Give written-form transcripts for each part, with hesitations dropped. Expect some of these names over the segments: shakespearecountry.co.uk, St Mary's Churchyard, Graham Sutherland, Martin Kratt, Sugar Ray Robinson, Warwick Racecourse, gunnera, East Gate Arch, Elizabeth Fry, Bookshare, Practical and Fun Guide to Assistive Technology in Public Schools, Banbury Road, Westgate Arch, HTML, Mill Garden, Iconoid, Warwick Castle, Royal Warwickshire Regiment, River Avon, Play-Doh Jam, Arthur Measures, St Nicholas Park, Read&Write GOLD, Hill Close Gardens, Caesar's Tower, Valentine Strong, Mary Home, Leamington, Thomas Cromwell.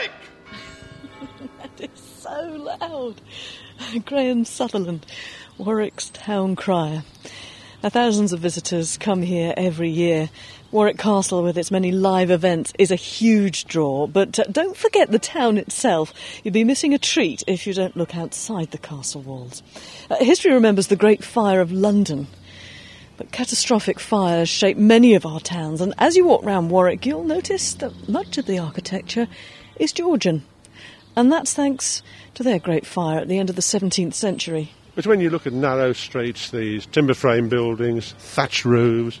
Tank! That is so loud. Graham Sutherland, Warwick's town crier. Now, thousands of visitors come here every year. Warwick Castle, with its many live events, is a huge draw, but don't forget the town itself. You'd be missing a treat if you don't look outside the castle walls. History remembers the Great Fire of London, but catastrophic fires shape many of our towns, and as you walk round Warwick, you'll notice that much of the architecture is Georgian, and that's thanks to their Great Fire at the end of the 17th century. But when you look at narrow streets, these timber frame buildings, thatch roofs,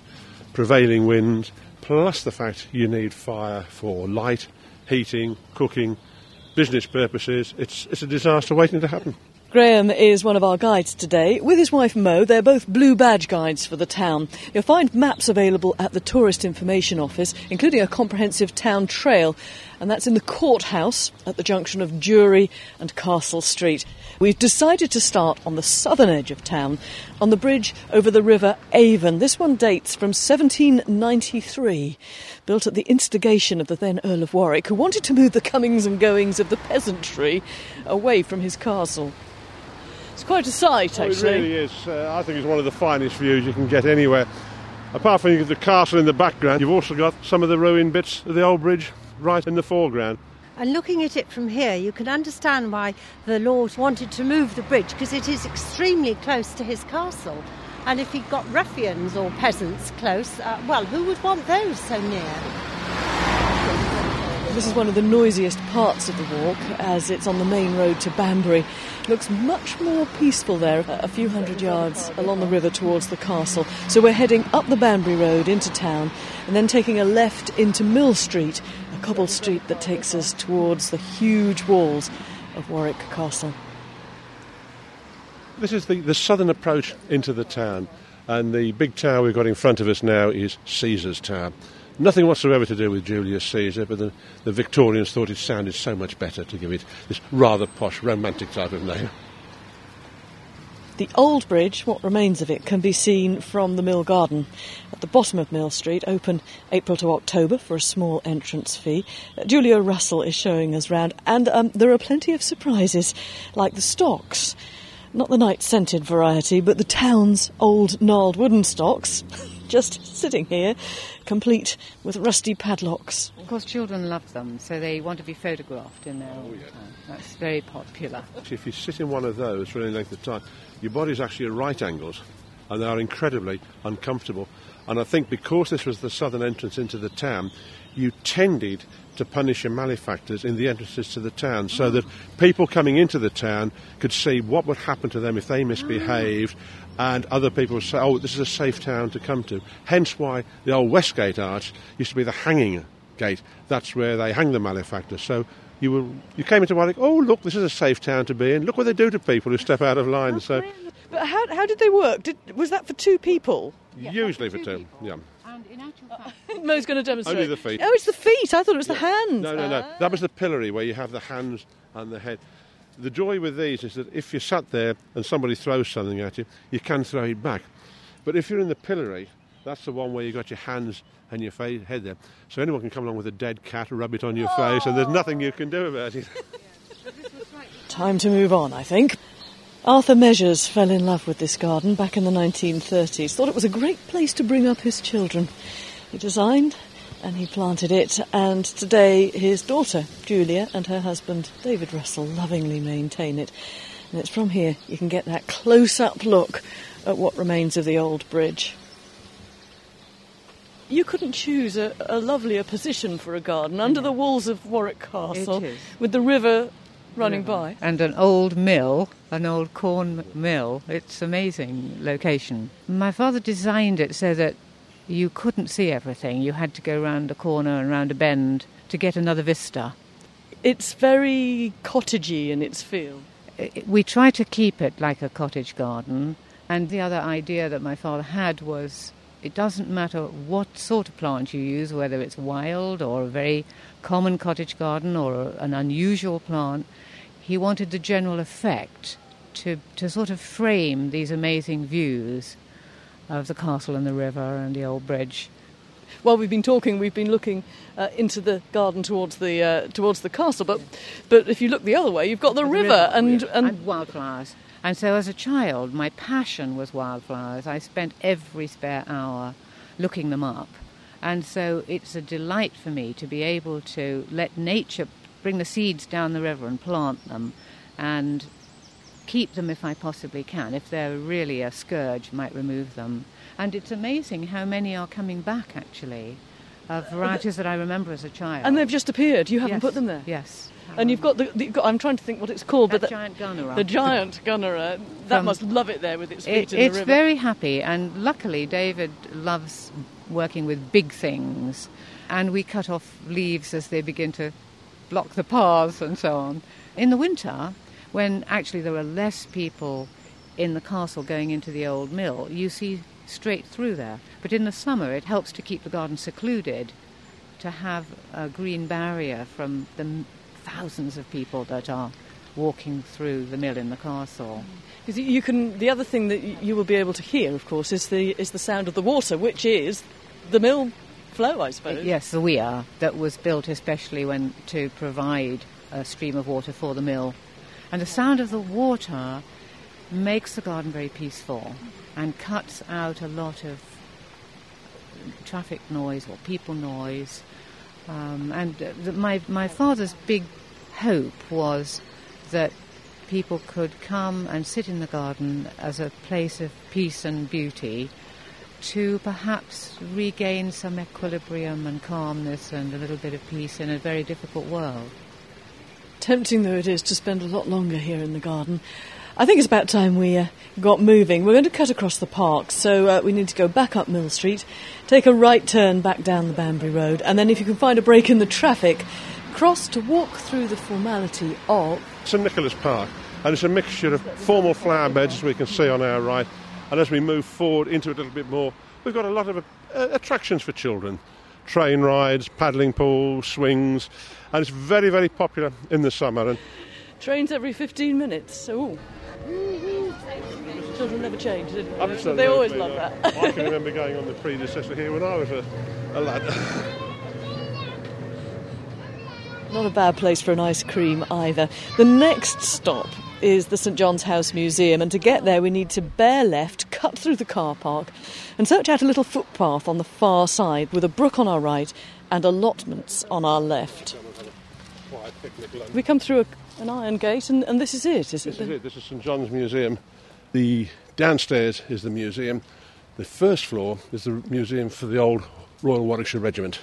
prevailing winds, plus the fact you need fire for light, heating, cooking, business purposes, it's a disaster waiting to happen. Graham is one of our guides today. With his wife Mo, they're both blue badge guides for the town. You'll find maps available at the Tourist Information Office, including a comprehensive town trail, and that's in the courthouse at the junction of Jewry and Castle Street. We've decided to start on the southern edge of town, on the bridge over the River Avon. This one dates from 1793, built at the instigation of the then Earl of Warwick, who wanted to move the comings and goings of the peasantry away from his castle. It's quite a sight, actually. Oh, it really is. I think it's one of the finest views you can get anywhere. Apart from the castle in the background, you've also got some of the ruined bits of the old bridge right in the foreground. And looking at it from here, you can understand why the Lord wanted to move the bridge, because it is extremely close to his castle. And if he'd got ruffians or peasants close, well, who would want those so near? This is one of the noisiest parts of the walk, as it's on the main road to Banbury. It looks much more peaceful there, a few hundred yards along the river towards the castle. So we're heading up the Banbury Road into town, and then taking a left into Mill Street, a cobbled street that takes us towards the huge walls of Warwick Castle. This is the southern approach into the town, and the big tower we've got in front of us now is Caesar's Tower. Nothing whatsoever to do with Julius Caesar, but the Victorians thought it sounded so much better to give it this rather posh, romantic type of name. The old bridge, what remains of it, can be seen from the Mill Garden at the bottom of Mill Street, open April to October for a small entrance fee. Julia Russell is showing us round, and there are plenty of surprises, like the stocks. Not the night-scented variety, but the town's old gnarled wooden stocks. Just sitting here, complete with rusty padlocks. Of course, children love them, so they want to be photographed in their own time. That's very popular. If you sit in one of those for any length of time, your body's actually at right angles, and they are incredibly uncomfortable. And I think because this was the southern entrance into the town, you tended to punish your malefactors in the entrances to the town, so that people coming into the town could see what would happen to them if they misbehaved, and other people would say, oh, this is a safe town to come to. Hence why the old Westgate Arch used to be the hanging gate. That's where they hang the malefactors. So you came into Warwick, oh, look, this is a safe town to be in. Look what they do to people who step out of line. That's so. Brilliant. But how did they work? Was that for two people? Yeah, usually for two, people. Yeah. And in actual fact... Mo's going to demonstrate. Only the feet. Oh, it's the feet. I thought it was the hands. No. That was the pillory, where you have the hands and the head. The joy with these is that if you sat there and somebody throws something at you, you can throw it back. But if you're in the pillory, that's the one where you've got your hands and your head there. So anyone can come along with a dead cat, rub it on your face, and there's nothing you can do about it. Time to move on, I think. Arthur Measures fell in love with this garden back in the 1930s. Thought it was a great place to bring up his children. He designed and he planted it, and today his daughter Julia and her husband David Russell lovingly maintain it. And it's from here you can get that close-up look at what remains of the old bridge. You couldn't choose a lovelier position for a garden under the walls of Warwick Castle, with the river running by. And an old mill, an old corn mill. It's amazing location. My father designed it so that you couldn't see everything. You had to go round a corner and round a bend to get another vista. It's very cottagey in its feel. We try to keep it like a cottage garden. And the other idea that my father had was, it doesn't matter what sort of plant you use, whether it's wild or a very common cottage garden or an unusual plant. He wanted the general effect to sort of frame these amazing views of the castle and the river and the old bridge. while we've been talking, we've been looking into the garden towards the castle. But if you look the other way, you've got the river. And wildflowers. And so as a child, my passion was wildflowers. I spent every spare hour looking them up. And so it's a delight for me to be able to let nature bring the seeds down the river and plant them and keep them if I possibly can. If they're really a scourge, might remove them. And it's amazing how many are coming back, actually, of varieties that I remember as a child. And they've just appeared. You haven't put them there? Yes. And you've got the I'm trying to think what it's called. But the giant gunnera. The giant gunnera. That must love it there with its feet in the river. It's very happy. And luckily, David loves working with big things. And we cut off leaves as they begin to block the paths and so on. In the winter, when actually there are less people in the castle going into the old mill, you see straight through there. But in the summer, it helps to keep the garden secluded, to have a green barrier from the thousands of people that are walking through the mill in the castle. Because you can, the other thing that you will be able to hear, of course, is the sound of the water, which is the mill flow, I suppose. Yes, the weir that was built especially to provide a stream of water for the mill. And the sound of the water makes the garden very peaceful and cuts out a lot of traffic noise or people noise. My father's big hope was that people could come and sit in the garden as a place of peace and beauty to perhaps regain some equilibrium and calmness and a little bit of peace in a very difficult world. Tempting though it is to spend a lot longer here in the garden, I think it's about time we got moving. We're going to cut across the park, so we need to go back up Mill Street, take a right turn back down the Banbury Road, and then if you can find a break in the traffic, cross to walk through the formality of St Nicholas Park. And it's a mixture of formal flower beds, as we can see on our right, and as we move forward into it a little bit more, we've got a lot of attractions for children. Train rides, paddling pools, swings, and it's very, very popular in the summer. And trains every 15 minutes, so children never change, did they? Absolutely. They always love that. I can remember going on the predecessor here when I was a lad. Not a bad place for an ice cream either. The next stop is the St John's House Museum, and to get there we need to bear left, cut through the car park and search out a little footpath on the far side with a brook on our right and allotments on our left. We come through an iron gate and this is it, isn't it? This is it. This is St John's Museum. The downstairs is the museum. The first floor is the museum for the old Royal Warwickshire Regiment,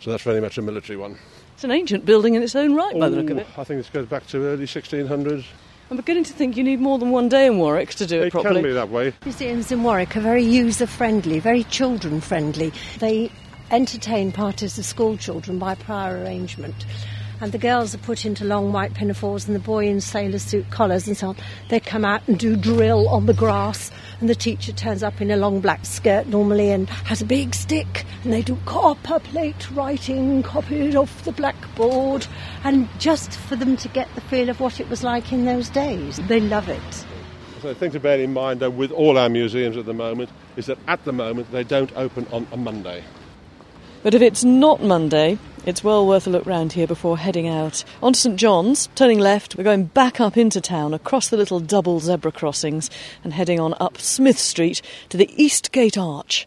so that's very much a military one. It's an ancient building in its own right, by the look of it. I think this goes back to early 1600s. I'm beginning to think you need more than one day in Warwick to do it properly. It can be that way. Museums in Warwick are very user-friendly, very children-friendly. They entertain parties of school children by prior arrangement. And the girls are put into long white pinafores and the boy in sailor suit collars and so on. They come out and do drill on the grass and the teacher turns up in a long black skirt normally and has a big stick and they do copperplate writing copied off the blackboard, and just for them to get the feel of what it was like in those days. They love it. So the thing to bear in mind though, with all our museums at the moment is that at the moment they don't open on a Monday. But if it's not Monday, it's well worth a look round here before heading out. On to St John's, turning left, we're going back up into town, across the little double zebra crossings and heading on up Smith Street to the East Gate Arch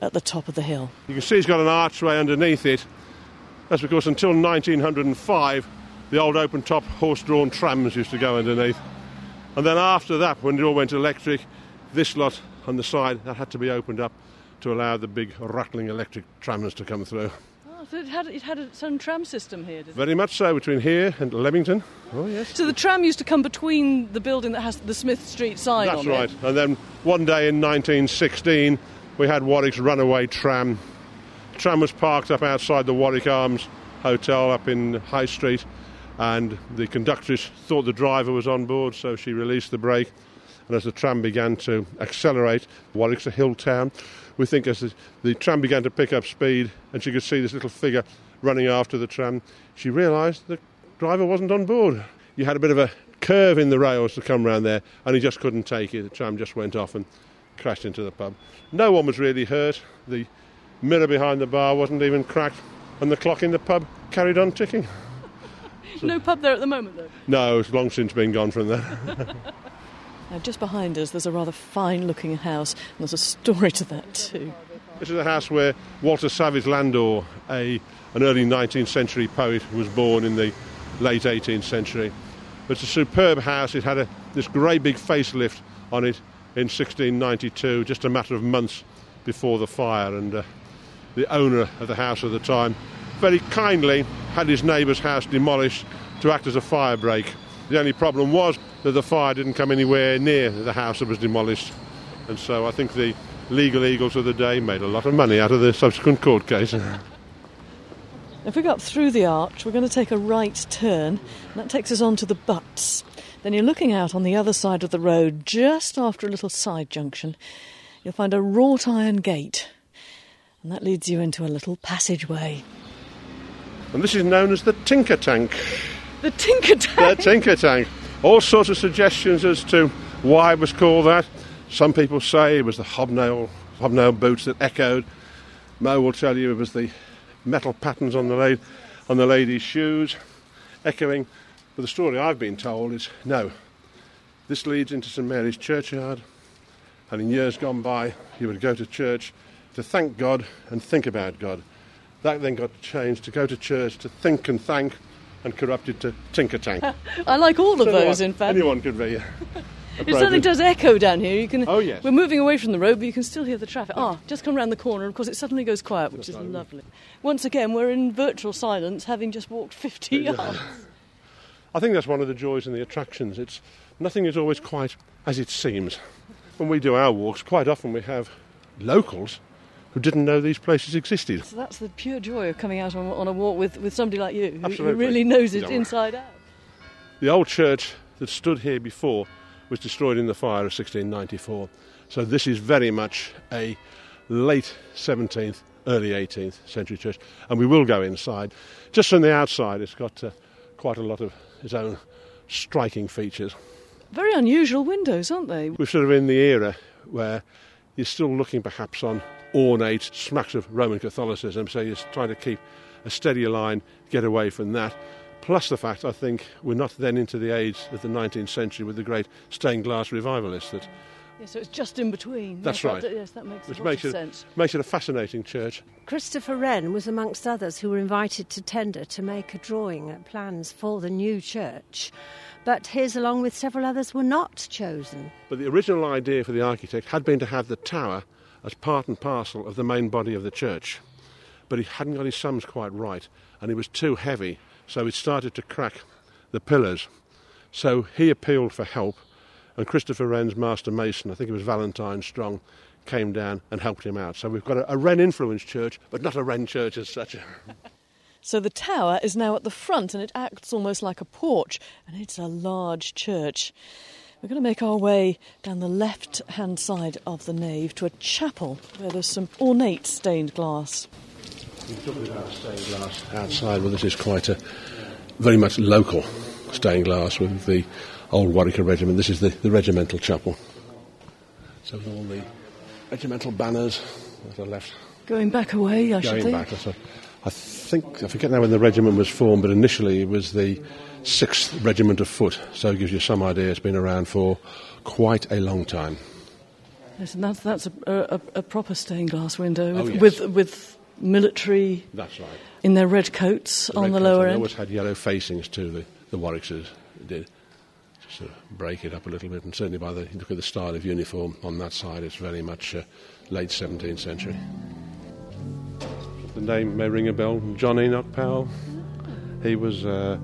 at the top of the hill. You can see it's got an archway underneath it. That's because until 1905, the old open-top horse-drawn trams used to go underneath. And then after that, when it all went electric, this lot on the side, that had to be opened up to allow the big rattling electric trams to come through. So it had its own tram system here, didn't it? Very much so, between here and Leamington. Oh, yes. So the tram used to come between the building that has the Smith Street sign on it. That's right. And then one day in 1916, we had Warwick's runaway tram. The tram was parked up outside the Warwick Arms Hotel up in High Street, and the conductress thought the driver was on board, so she released the brake. And as the tram began to accelerate, Warwick's a hill town, we think as the tram began to pick up speed and she could see this little figure running after the tram, she realised the driver wasn't on board. You had a bit of a curve in the rails to come round there and he just couldn't take it. The tram just went off and crashed into the pub. No one was really hurt. The mirror behind the bar wasn't even cracked, and the clock in the pub carried on ticking. So, no pub there at the moment, though? No, it's long since been gone from there. Now, just behind us, there's a rather fine-looking house, and there's a story to that, too. This is a house where Walter Savage Landor, an early 19th century poet, was born in the late 18th century. It's a superb house. It had this great big facelift on it in 1692, just a matter of months before the fire, and the owner of the house at the time very kindly had his neighbour's house demolished to act as a fire break. The only problem was that the fire didn't come anywhere near the house that was demolished, and so I think the legal eagles of the day made a lot of money out of the subsequent court case. If we go up through the arch, we're going to take a right turn, and that takes us on to the Butts. Then you're looking out on the other side of the road, just after a little side junction. You'll find a wrought iron gate, and that leads you into a little passageway. And this is known as the Tinker Tank. The Tinker Tank? The Tinker Tank. All sorts of suggestions as to why it was called that. Some people say it was the hobnail boots that echoed. Mo will tell you it was the metal patterns on the lady's shoes echoing, but the story I've been told is no, this leads into St Mary's Churchyard, and in years gone by you would go to church to thank God and think about God. That then got changed to go to church to think and thank, and corrupted to Tinker Tank. I like all of those, in fact. Anyone could be. It certainly does echo down here. You can, oh, yes. We're moving away from the road, but you can still hear the traffic. Yeah. Ah, just come round the corner, and of course it suddenly goes quiet, which is lovely. Once again, we're in virtual silence, having just walked 50 yards. I think that's one of the joys and the attractions. Nothing is always quite as it seems. When we do our walks, quite often we have locals who didn't know these places existed. So that's the pure joy of coming out on a walk with somebody like you, who really knows it inside out. The old church that stood here before was destroyed in the fire of 1694. So this is very much a late 17th, early 18th century church. And we will go inside. Just from the outside, it's got quite a lot of its own striking features. Very unusual windows, aren't they? We're sort of in the era where you're still looking perhaps on ornate smacks of Roman Catholicism, so you're trying to keep a steady line, get away from that. Plus the fact, I think, we're not then into the age of the 19th century with the great stained glass revivalists. Yeah, so it's just in between. That's right. That makes a lot of sense. Makes it a fascinating church. Christopher Wren was amongst others who were invited to tender to make a drawing at plans for the new church, but his, along with several others, were not chosen. But the original idea for the architect had been to have the tower as part and parcel of the main body of the church, but he hadn't got his sums quite right, and it was too heavy. So it started to crack the pillars. So he appealed for help, and Christopher Wren's master mason, I think it was Valentine Strong, came down and helped him out. So we've got a Wren-influenced church, but not a Wren church as such. So the tower is now at the front, and it acts almost like a porch, and it's a large church. We're going to make our way down the left-hand side of the nave to a chapel where there's some ornate stained glass. We've talked about stained glass outside. Well, this is quite a very much local stained glass with the old Warwickshire Regiment. This is the regimental chapel. So with all the regimental banners that are left. Going back away, I should think. Going back. So I forget now when the regiment was formed, but initially it was the 6th Regiment of Foot. So it gives you some idea. It's been around for quite a long time. Yes, and that's a proper stained glass window with military. That's right. In their red coats on the lower end. They always had yellow facings too, the Warwickshires did. Just sort of break it up a little bit, and certainly by the look at the style of uniform on that side, it's very much late 17th century. The name may ring a bell. John Enoch Powell. He was a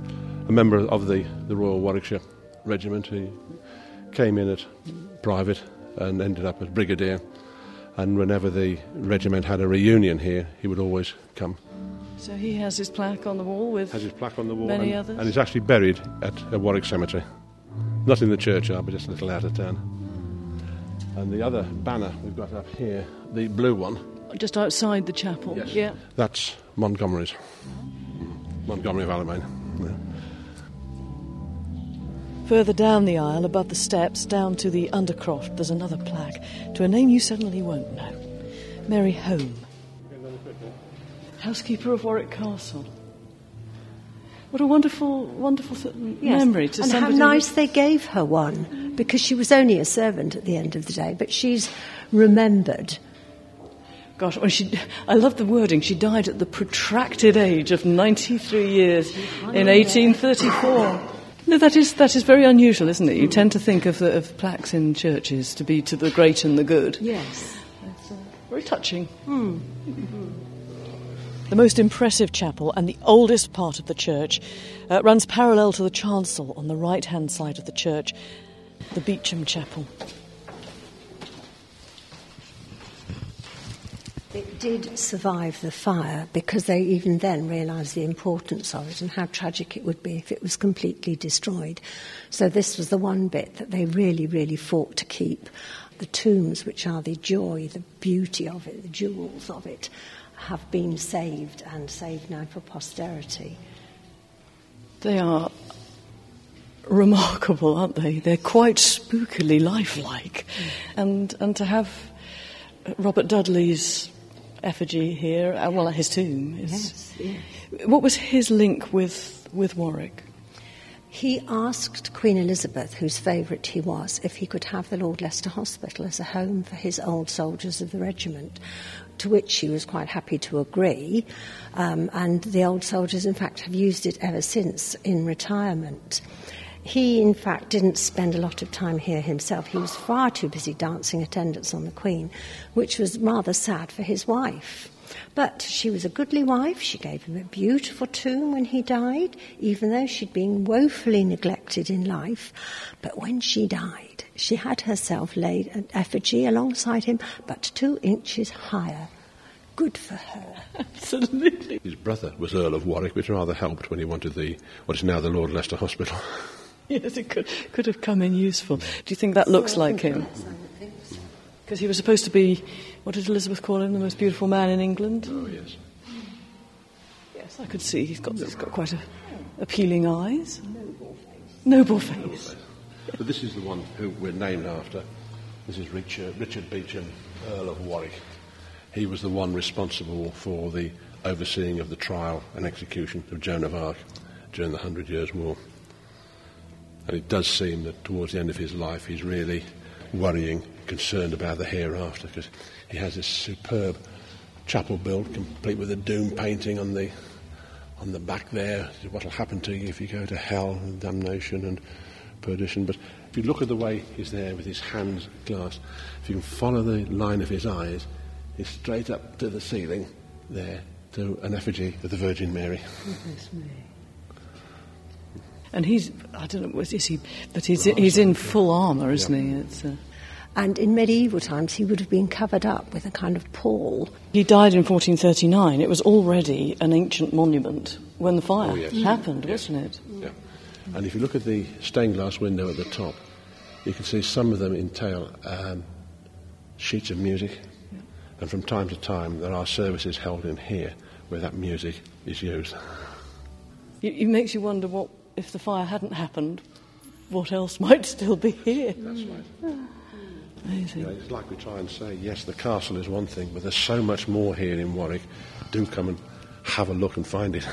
member of the Royal Warwickshire Regiment. He came in at private and ended up as brigadier. And whenever the regiment had a reunion here, he would always come. So he has his plaque on the wall with many others? And he's actually buried at a Warwick cemetery. Not in the churchyard, but just a little out of town. And the other banner we've got up here, the blue one. Just outside the chapel? Yes. Yeah. That's Montgomery's. Montgomery of Alamein. Further down the aisle, above the steps, down to the undercroft, there's another plaque to a name you certainly won't know. Mary Home. housekeeper of Warwick Castle. What a wonderful, wonderful memory to somebody. And how nice they gave her one, because she was only a servant at the end of the day, but she's remembered. Gosh, well, I love the wording. She died at the protracted age of 93 years in 1834. No, that is very unusual, isn't it? You tend to think of plaques in churches to be to the great and the good. Yes. That's very touching. Mm. The most impressive chapel and the oldest part of the church runs parallel to the chancel on the right-hand side of the church, the Beauchamp Chapel. It did survive the fire because they even then realised the importance of it and how tragic it would be if it was completely destroyed. So this was the one bit that they really, really fought to keep. The tombs, which are the joy, the beauty of it, the jewels of it, have been saved and saved now for posterity. They are remarkable, aren't they? They're quite spookily lifelike. Mm. And to have Robert Dudley's effigy here, well, his tomb. Yes. What was his link with Warwick? He asked Queen Elizabeth, whose favourite he was, if he could have the Lord Leicester Hospital as a home for his old soldiers of the regiment, to which she was quite happy to agree, and the old soldiers, in fact, have used it ever since in retirement. He, in fact, didn't spend a lot of time here himself. He was far too busy dancing attendance on the Queen, which was rather sad for his wife. But she was a goodly wife. She gave him a beautiful tomb when he died, even though she'd been woefully neglected in life. But when she died, she had herself laid an effigy alongside him, but 2 inches higher. Good for her. Absolutely. His brother was Earl of Warwick, which rather helped when he wanted what is now the Lord Leicester Hospital. Yes, it could have come in useful. Do you think that looks like him? Because he was supposed to be, what did Elizabeth call him, the most beautiful man in England? Oh, yes. Yes, I could see he's got quite appealing eyes. Noble face. But this is the one who we're named after. This is Richard Beauchamp, Earl of Warwick. He was the one responsible for the overseeing of the trial and execution of Joan of Arc during the 100 Years' War. And it does seem that towards the end of his life he's really worrying, concerned about the hereafter, because he has this superb chapel built, complete with a doom painting on the back there, what'll happen to you if you go to hell and damnation and perdition. But if you look at the way he's there with his hands clasped, if you can follow the line of his eyes, he's straight up to the ceiling there to an effigy of the Virgin Mary. Goodness me. And he's—I don't know—is he? But he's in full armour, isn't he? And in medieval times, he would have been covered up with a kind of pall. He died in 1439. It was already an ancient monument when the fire happened, wasn't it? Yeah. And if you look at the stained glass window at the top, you can see some of them entail sheets of music, and from time to time there are services held in here where that music is used. It makes you wonder what. If the fire hadn't happened, what else might still be here? That's right. Amazing. You know, it's like we try and say, yes, the castle is one thing, but there's so much more here in Warwick. Do come and have a look and find it.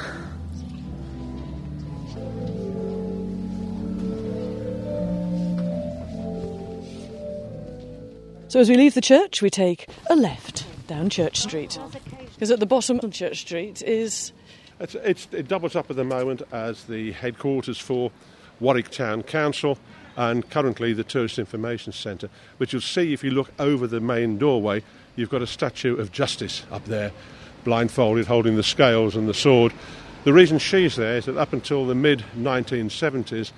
So as we leave the church, we take a left down Church Street. Because at the bottom of Church Street is... It doubles up at the moment as the headquarters for Warwick Town Council and currently the Tourist Information Centre, which you'll see if you look over the main doorway. You've got a statue of Justice up there, blindfolded, holding the scales and the sword. The reason she's there is that up until the mid-1970s,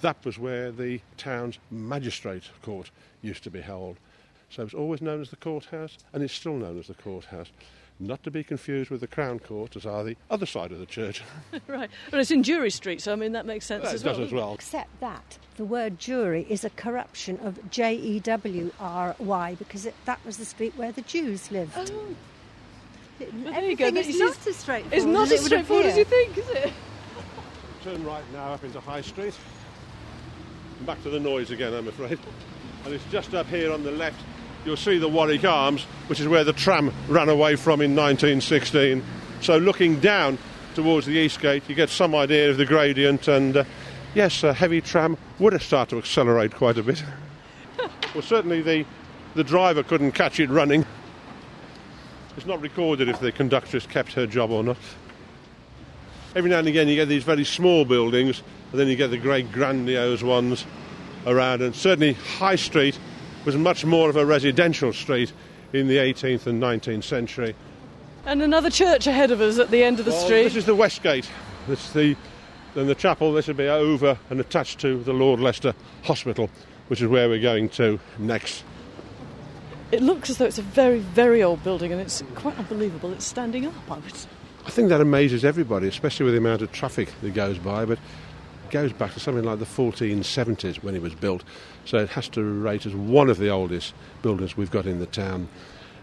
that was where the town's magistrate court used to be held. So it's always known as the courthouse, and it's still known as the courthouse. Not to be confused with the Crown Court, as are the other side of the church. Right. Well, it's in Jury Street, so, I mean, that makes sense as well. It does as well. Except that the word jury is a corruption of Jewry, because that was the street where the Jews lived. Oh. Everything is not as straightforward. It's not as straightforward as you think, is it? Turn right now up into High Street. I'm back to the noise again, I'm afraid. And it's just up here on the left. You'll see the Warwick Arms, which is where the tram ran away from in 1916. So looking down towards the East Gate, you get some idea of the gradient, and yes, a heavy tram would have started to accelerate quite a bit. Well, certainly the driver couldn't catch it running. It's not recorded if the conductress kept her job or not. Every now and again you get these very small buildings, and then you get the great grandiose ones around, and certainly High Street was much more of a residential street in the 18th and 19th century. And another church ahead of us at the end of the street. This is the Westgate. This is the chapel. This will be over and attached to the Lord Leicester Hospital, which is where we're going to next. It looks as though it's a very, very old building, and it's quite unbelievable it's standing up. I think that amazes everybody, especially with the amount of traffic that goes by, but it goes back to something like the 1470s when it was built, so it has to rate as one of the oldest buildings we've got in the town.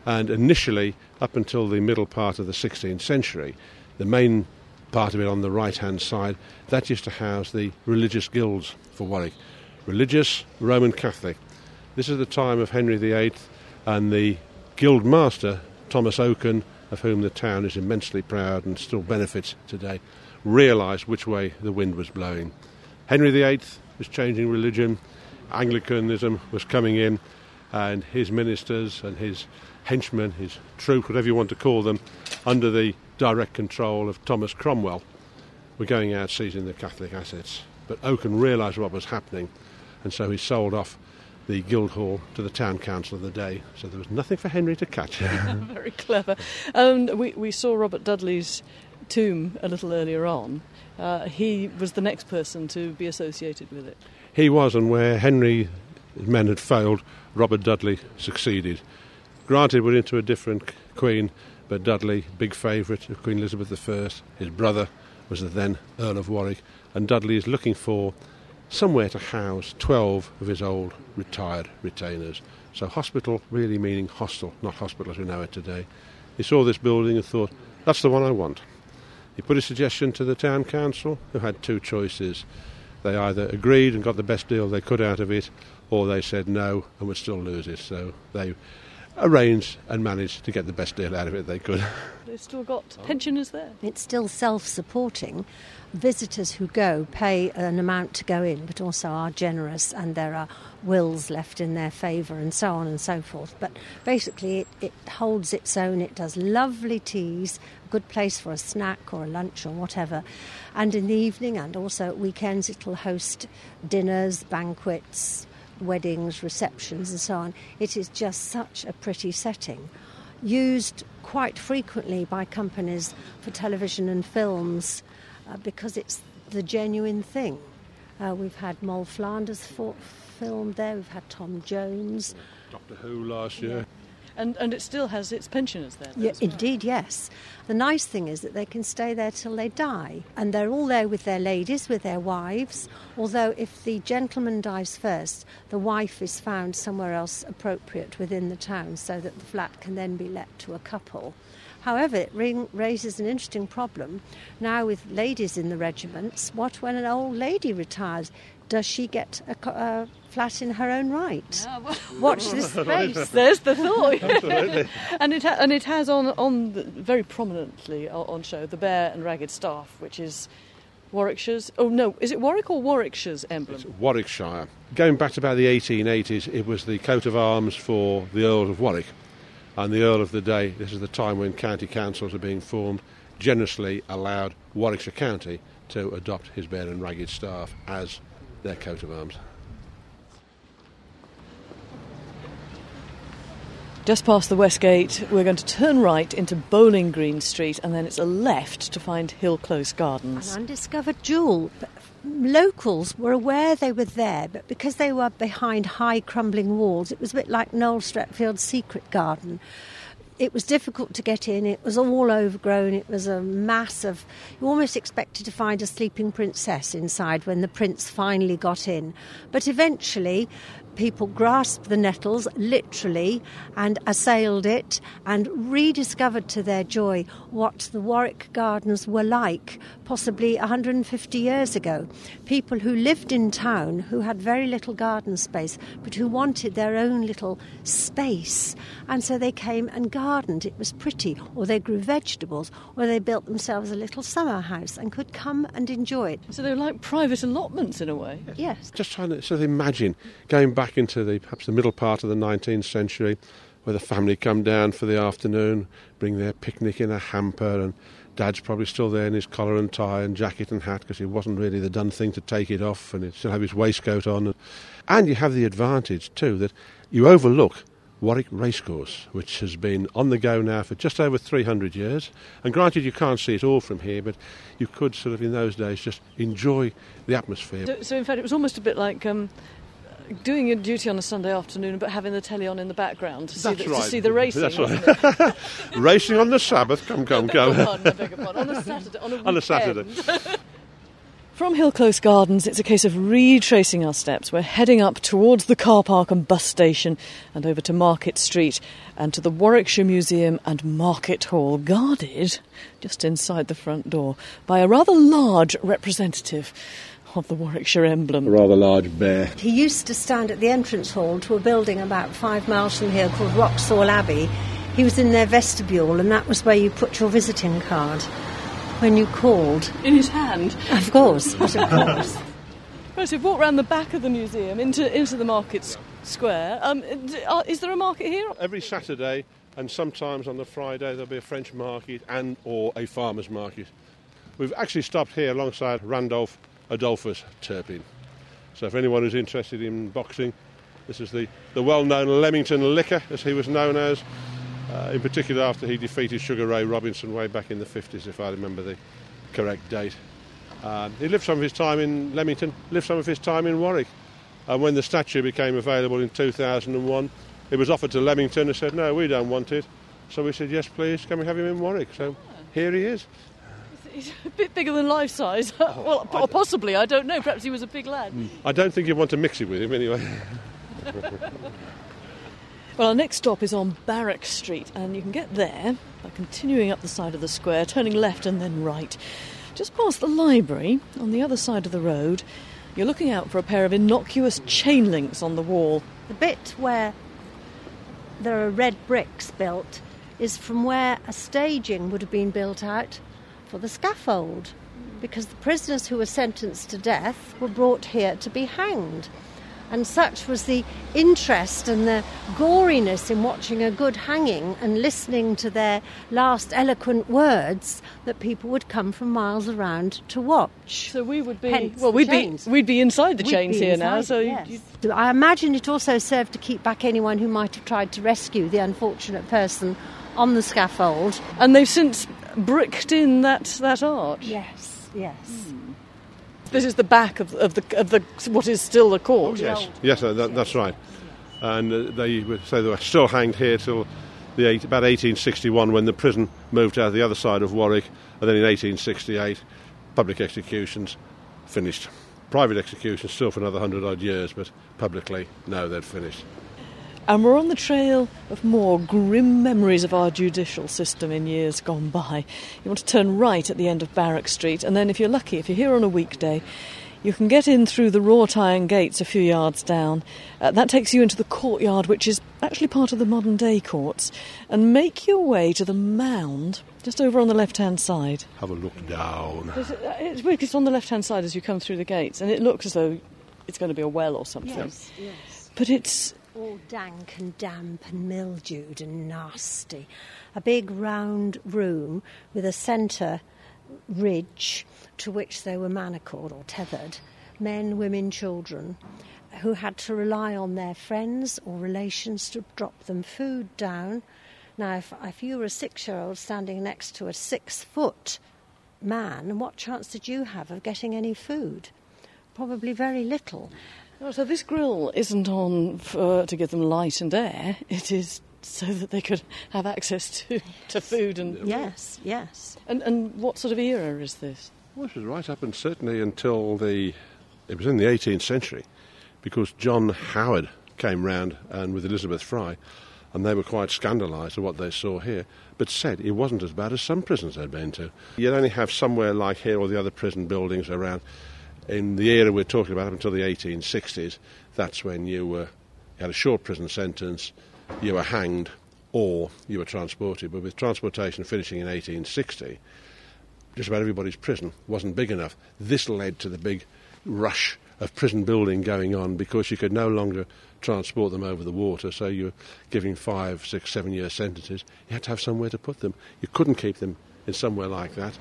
And initially, up until the middle part of the 16th century, the main part of it on the right-hand side, that used to house the religious guilds for Warwick. Religious, Roman Catholic. This is the time of Henry VIII and the guild master, Thomas Oaken, of whom the town is immensely proud and still benefits today, realised which way the wind was blowing. Henry VIII was changing religion, Anglicanism was coming in, and his ministers and his henchmen, his troop, whatever you want to call them, under the direct control of Thomas Cromwell, were going out seizing the Catholic assets. But Oaken realised what was happening, and so he sold off the Guildhall to the town council of the day, so there was nothing for Henry to catch. Very clever. We saw Robert Dudley's tomb a little earlier on. He was the next person to be associated with it. He was, and where Henry's men had failed, Robert Dudley succeeded. Granted, we're into a different queen, but Dudley, big favourite of Queen Elizabeth I, his brother was the then Earl of Warwick, and Dudley is looking for somewhere to house 12 of his old retired retainers. So hospital really meaning hostel, not hospital as we know it today. He saw this building and thought, that's the one I want. He put a suggestion to the town council, who had two choices. They either agreed and got the best deal they could out of it, or they said no and would still lose it. So they arranged and managed to get the best deal out of it they could. They've still got pensioners there. It's still self-supporting. Visitors who go pay an amount to go in, but also are generous, and there are wills left in their favour and so on and so forth. But basically it holds its own. It does lovely teas, a good place for a snack or a lunch or whatever. And in the evening and also at weekends it'll host dinners, banquets, weddings, receptions and so on. It is just such a pretty setting, used quite frequently by companies for television and films, because it's the genuine thing. We've had Moll Flanders filmed there, we've had Tom Jones. Doctor Who last year. Yeah. And it still has its pensioners there. Yeah, indeed, yes. The nice thing is that they can stay there till they die, and they're all there with their ladies, with their wives, although if the gentleman dies first, the wife is found somewhere else appropriate within the town so that the flat can then be let to a couple. However, it raises an interesting problem now with ladies in the regiments. What when an old lady retires? Does she get a flat in her own right? Yeah, well, watch this space. There's the thought. Absolutely. And it has on the, very prominently on show the Bear and Ragged Staff, which is Warwickshire's. Oh no, is it Warwick or Warwickshire's emblem? It's Warwickshire. Going back to about the 1880s, it was the coat of arms for the Earl of Warwick and the Earl of the day. This is the time when county councils are being formed. Generously allowed Warwickshire County to adopt his Bear and Ragged Staff as their coat of arms. Just past the West Gate, we're going to turn right into Bowling Green Street, and then it's a left to find Hill Close Gardens. An undiscovered jewel. Locals were aware they were there, but because they were behind high crumbling walls, it was a bit like Noel Stretfield's secret garden. It was difficult to get in, it was all overgrown, it was a mass of... You almost expected to find a sleeping princess inside when the prince finally got in. But eventually people grasped the nettles, literally, and assailed it, and rediscovered to their joy what the Warwick Gardens were like, possibly 150 years ago. People who lived in town, who had very little garden space, but who wanted their own little space, and so they came and gardened. It was pretty, or they grew vegetables, or they built themselves a little summer house and could come and enjoy it. So they were like private allotments in a way? Yes. Just trying to sort of imagine going back into perhaps the middle part of the 19th century, where the family come down for the afternoon, bring their picnic in a hamper, and Dad's probably still there in his collar and tie and jacket and hat, because it wasn't really the done thing to take it off, and he'd still have his waistcoat on. And you have the advantage, too, that you overlook Warwick Racecourse, which has been on the go now for just over 300 years. And granted, you can't see it all from here, but you could sort of, in those days, just enjoy the atmosphere. So, in fact, it was almost a bit like doing your duty on a Sunday afternoon but having the telly on in the background to see the racing. That's right. Racing on the Sabbath. Come. On a Saturday. On a Saturday. From Hill Close Gardens, it's a case of retracing our steps. We're heading up towards the car park and bus station and over to Market Street and to the Warwickshire Museum and Market Hall, guarded just inside the front door by a rather large representative of the Warwickshire emblem. A rather large bear. He used to stand at the entrance hall to a building about 5 miles from here called Roxall Abbey. He was in their vestibule, and that was where you put your visiting card when you called. In his hand? Of course, of course. Right, so we've walked round the back of the museum into the market square. Is there a market here? Every Saturday, and sometimes on the Friday there'll be a French market and or a farmer's market. We've actually stopped here alongside Randolph Adolphus Turpin. So for anyone who's interested in boxing, this is the well-known Leamington Licker, as he was known as, in particular after he defeated Sugar Ray Robinson way back in the 50s, if I remember the correct date. He lived some of his time in Leamington, lived some of his time in Warwick. And when the statue became available in 2001, it was offered to Leamington, and said, no, we don't want it. So we said, yes, please, can we have him in Warwick? So here he is. He's a bit bigger than life size. Well, possibly, I don't know. Perhaps he was a big lad. I don't think you'd want to mix it with him anyway. Well, our next stop is on Barrack Street, and you can get there by continuing up the side of the square, turning left and then right. Just past the library, on the other side of the road, you're looking out for a pair of innocuous chain links on the wall. The bit where there are red bricks built is from where a staging would have been built out for the scaffold, because the prisoners who were sentenced to death were brought here to be hanged. And such was the interest and the goriness in watching a good hanging and listening to their last eloquent words that people would come from miles around to watch. So we would be... We'd be inside the chains here now. I imagine it also served to keep back anyone who might have tried to rescue the unfortunate person on the scaffold. And they've since bricked in that arch. Yes. Mm. This is the back of the what is still the court. Oh, yes, that's right. And they were still hanged here till about 1861, when the prison moved out the other side of Warwick, and then in 1868, public executions finished. Private executions still for another 100-odd years, but publicly, no, they'd finished. And we're on the trail of more grim memories of our judicial system in years gone by. You want to turn right at the end of Barrack Street, and then if you're lucky, if you're here on a weekday, you can get in through the wrought iron gates a few yards down. That takes you into the courtyard, which is actually part of the modern-day courts, and make your way to the mound just over on the left-hand side. Have a look down. It's weird, 'cause it's on the left-hand side as you come through the gates, and it looks as though it's going to be a well or something. Yes. But it's all dank and damp and mildewed and nasty. A big round room with a centre ridge to which they were manacled or tethered, men, women, children, who had to rely on their friends or relations to drop them food down. Now, if you were a 6-year-old standing next to a 6-foot man, what chance did you have of getting any food? Probably very little. So this grill isn't on to give them light and air. It is so that they could have access to food and... Yes. And what sort of era is this? Well, this was right up and certainly until it was in the 18th century, because John Howard came round and with Elizabeth Fry, and they were quite scandalised at what they saw here, but said it wasn't as bad as some prisons they'd been to. You'd only have somewhere like here or the other prison buildings around. In the era we're talking about, up until the 1860s, that's when you had a short prison sentence, you were hanged, or you were transported. But with transportation finishing in 1860, just about everybody's prison wasn't big enough. This led to the big rush of prison building going on because you could no longer transport them over the water, so you were giving 5, 6, 7 year sentences. You had to have somewhere to put them. You couldn't keep them in somewhere like that.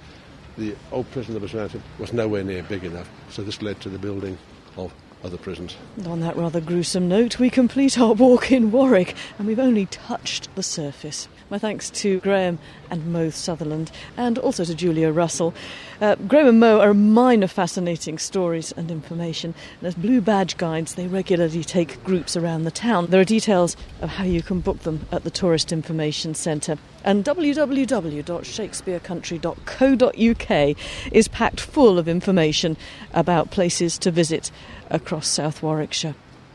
The old prison that was around it was nowhere near big enough, so this led to the building of other prisons. And on that rather gruesome note, we complete our walk in Warwick, and we've only touched the surface. My thanks to Graham and Mo Sutherland, and also to Julia Russell. Graham and Mo are a mine of fascinating stories and information, and as Blue Badge guides, they regularly take groups around the town. There are details of how you can book them at the Tourist Information Centre. And www.shakespearecountry.co.uk is packed full of information about places to visit across South Warwickshire.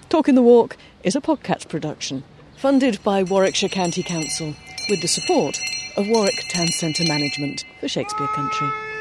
Talk in the Walk is a podcast production, funded by Warwickshire County Council, with the support of Warwick Town Centre Management for Shakespeare Country.